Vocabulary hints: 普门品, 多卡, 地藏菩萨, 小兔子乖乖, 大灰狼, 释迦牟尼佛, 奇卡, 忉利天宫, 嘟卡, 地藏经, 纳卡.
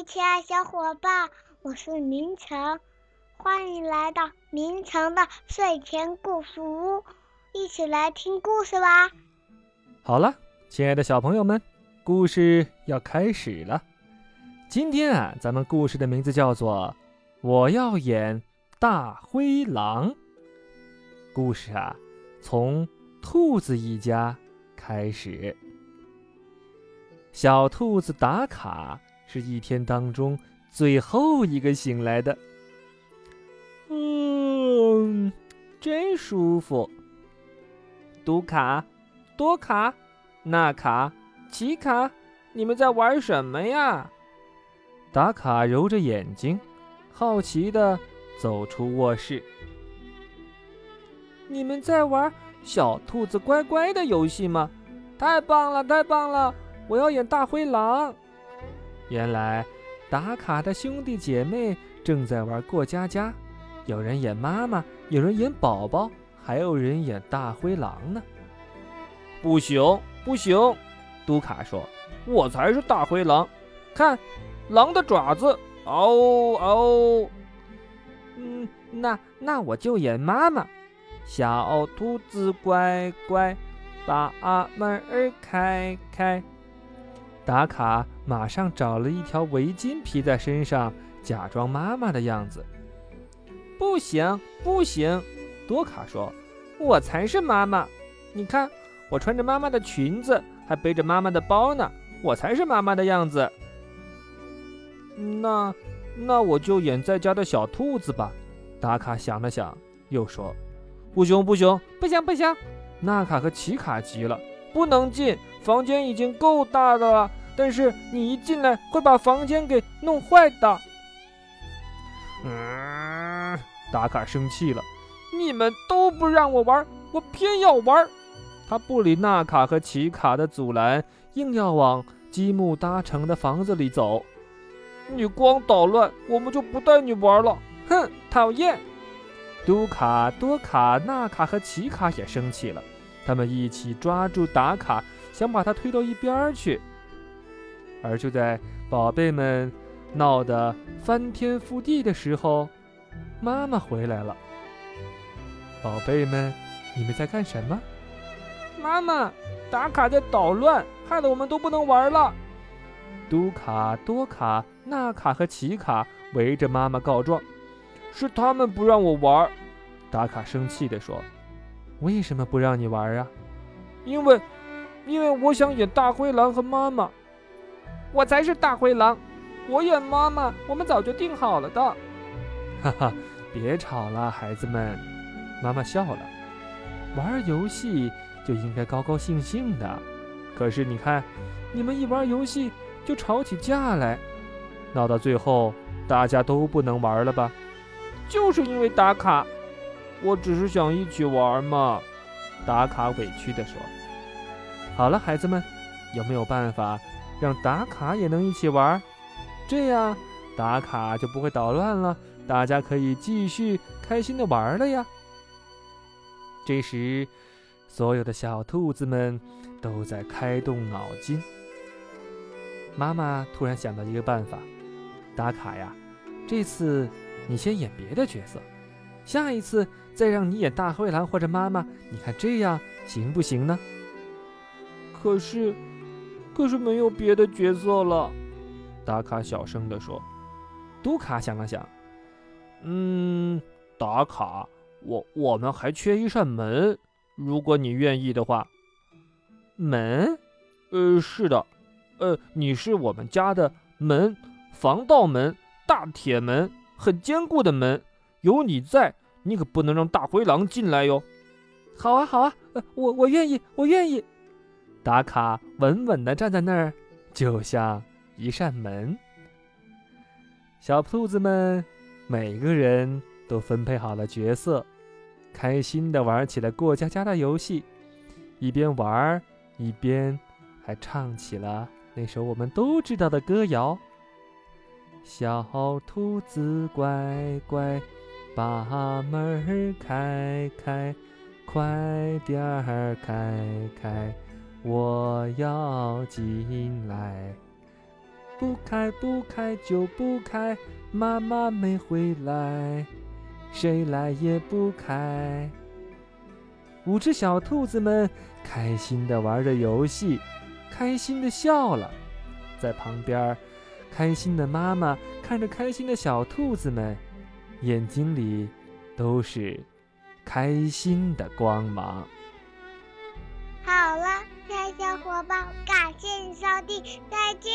嗨，亲爱小伙伴，我是明成，欢迎来到明成的睡前故事屋，一起来听故事吧。好了，亲爱的小朋友们，故事要开始了。今天啊，咱们故事的名字叫做《我要演大灰狼》。故事啊，从兔子一家开始。小兔子打卡是一天当中最后一个醒来的。真舒服。读卡、多卡、纳卡、奇卡，你们在玩什么呀？打卡揉着眼睛，好奇地走出卧室。你们在玩小兔子乖乖的游戏吗？太棒了，太棒了！我要演大灰狼。原来打卡的兄弟姐妹正在玩过家家，有人演妈妈，有人演宝宝，还有人演大灰狼呢。不行不行，嘟卡说，我才是大灰狼，看狼的爪子，嗷嗷。那我就演妈妈。小兔子乖乖，把门儿开开。打卡马上找了一条围巾披在身上，假装妈妈的样子。不行不行，多卡说，我才是妈妈，你看我穿着妈妈的裙子，还背着妈妈的包呢，我才是妈妈的样子。那我就演在家的小兔子吧。打卡想了想又说，不行不行不行不行。纳卡和奇卡急了，不能进，房间已经够大的了，但是你一进来会把房间给弄坏的。打卡生气了，你们都不让我玩，我偏要玩。他不理纳卡和奇卡的阻拦，硬要往积木搭成的房子里走。你光捣乱，我们就不带你玩了，哼，讨厌。嘟卡、多卡、纳卡和奇卡也生气了，他们一起抓住打卡，想把他推到一边去。而就在宝贝们闹得翻天覆地的时候，妈妈回来了。宝贝们，你们在干什么？妈妈，打卡在捣乱，害得我们都不能玩了。嘟卡、多卡、纳卡和奇卡围着妈妈告状，是他们不让我玩。打卡生气地说，为什么不让你玩啊？因为我想演大灰狼和妈妈。我才是大灰狼，我演妈妈，我们早就定好了的。哈哈，别吵了，孩子们。妈妈笑了，玩游戏就应该高高兴兴的，可是你看，你们一玩游戏就吵起架来，闹到最后大家都不能玩了吧？就是因为打卡，我只是想一起玩嘛。打卡委屈地说。好了，孩子们，有没有办法让打卡也能一起玩？这样打卡就不会捣乱了，大家可以继续开心地玩了呀。这时所有的小兔子们都在开动脑筋。妈妈突然想到一个办法，打卡呀，这次你先演别的角色，下一次再让你演大灰狼或者妈妈，你看这样行不行呢？可是没有别的角色了，打卡小声地说。嘟卡想了想，打卡，我们还缺一扇门，如果你愿意的话。门？是的，你是我们家的门，防盗门，大铁门，很坚固的门，有你在，你可不能让大灰狼进来哟。好啊好啊，我愿意我愿意。打卡稳稳地站在那儿，就像一扇门。小兔子们每个人都分配好了角色，开心地玩起了过家家的游戏，一边玩一边还唱起了那首我们都知道的歌谣。小兔子乖乖，把门开开，快点儿开开，我要进来。不开不开就不开，妈妈没回来，谁来也不开。五只小兔子们开心地玩着游戏，开心地笑了。在旁边，开心的妈妈看着开心的小兔子们，眼睛里都是开心的光芒。好了，小伙伴，感谢你收听，再见。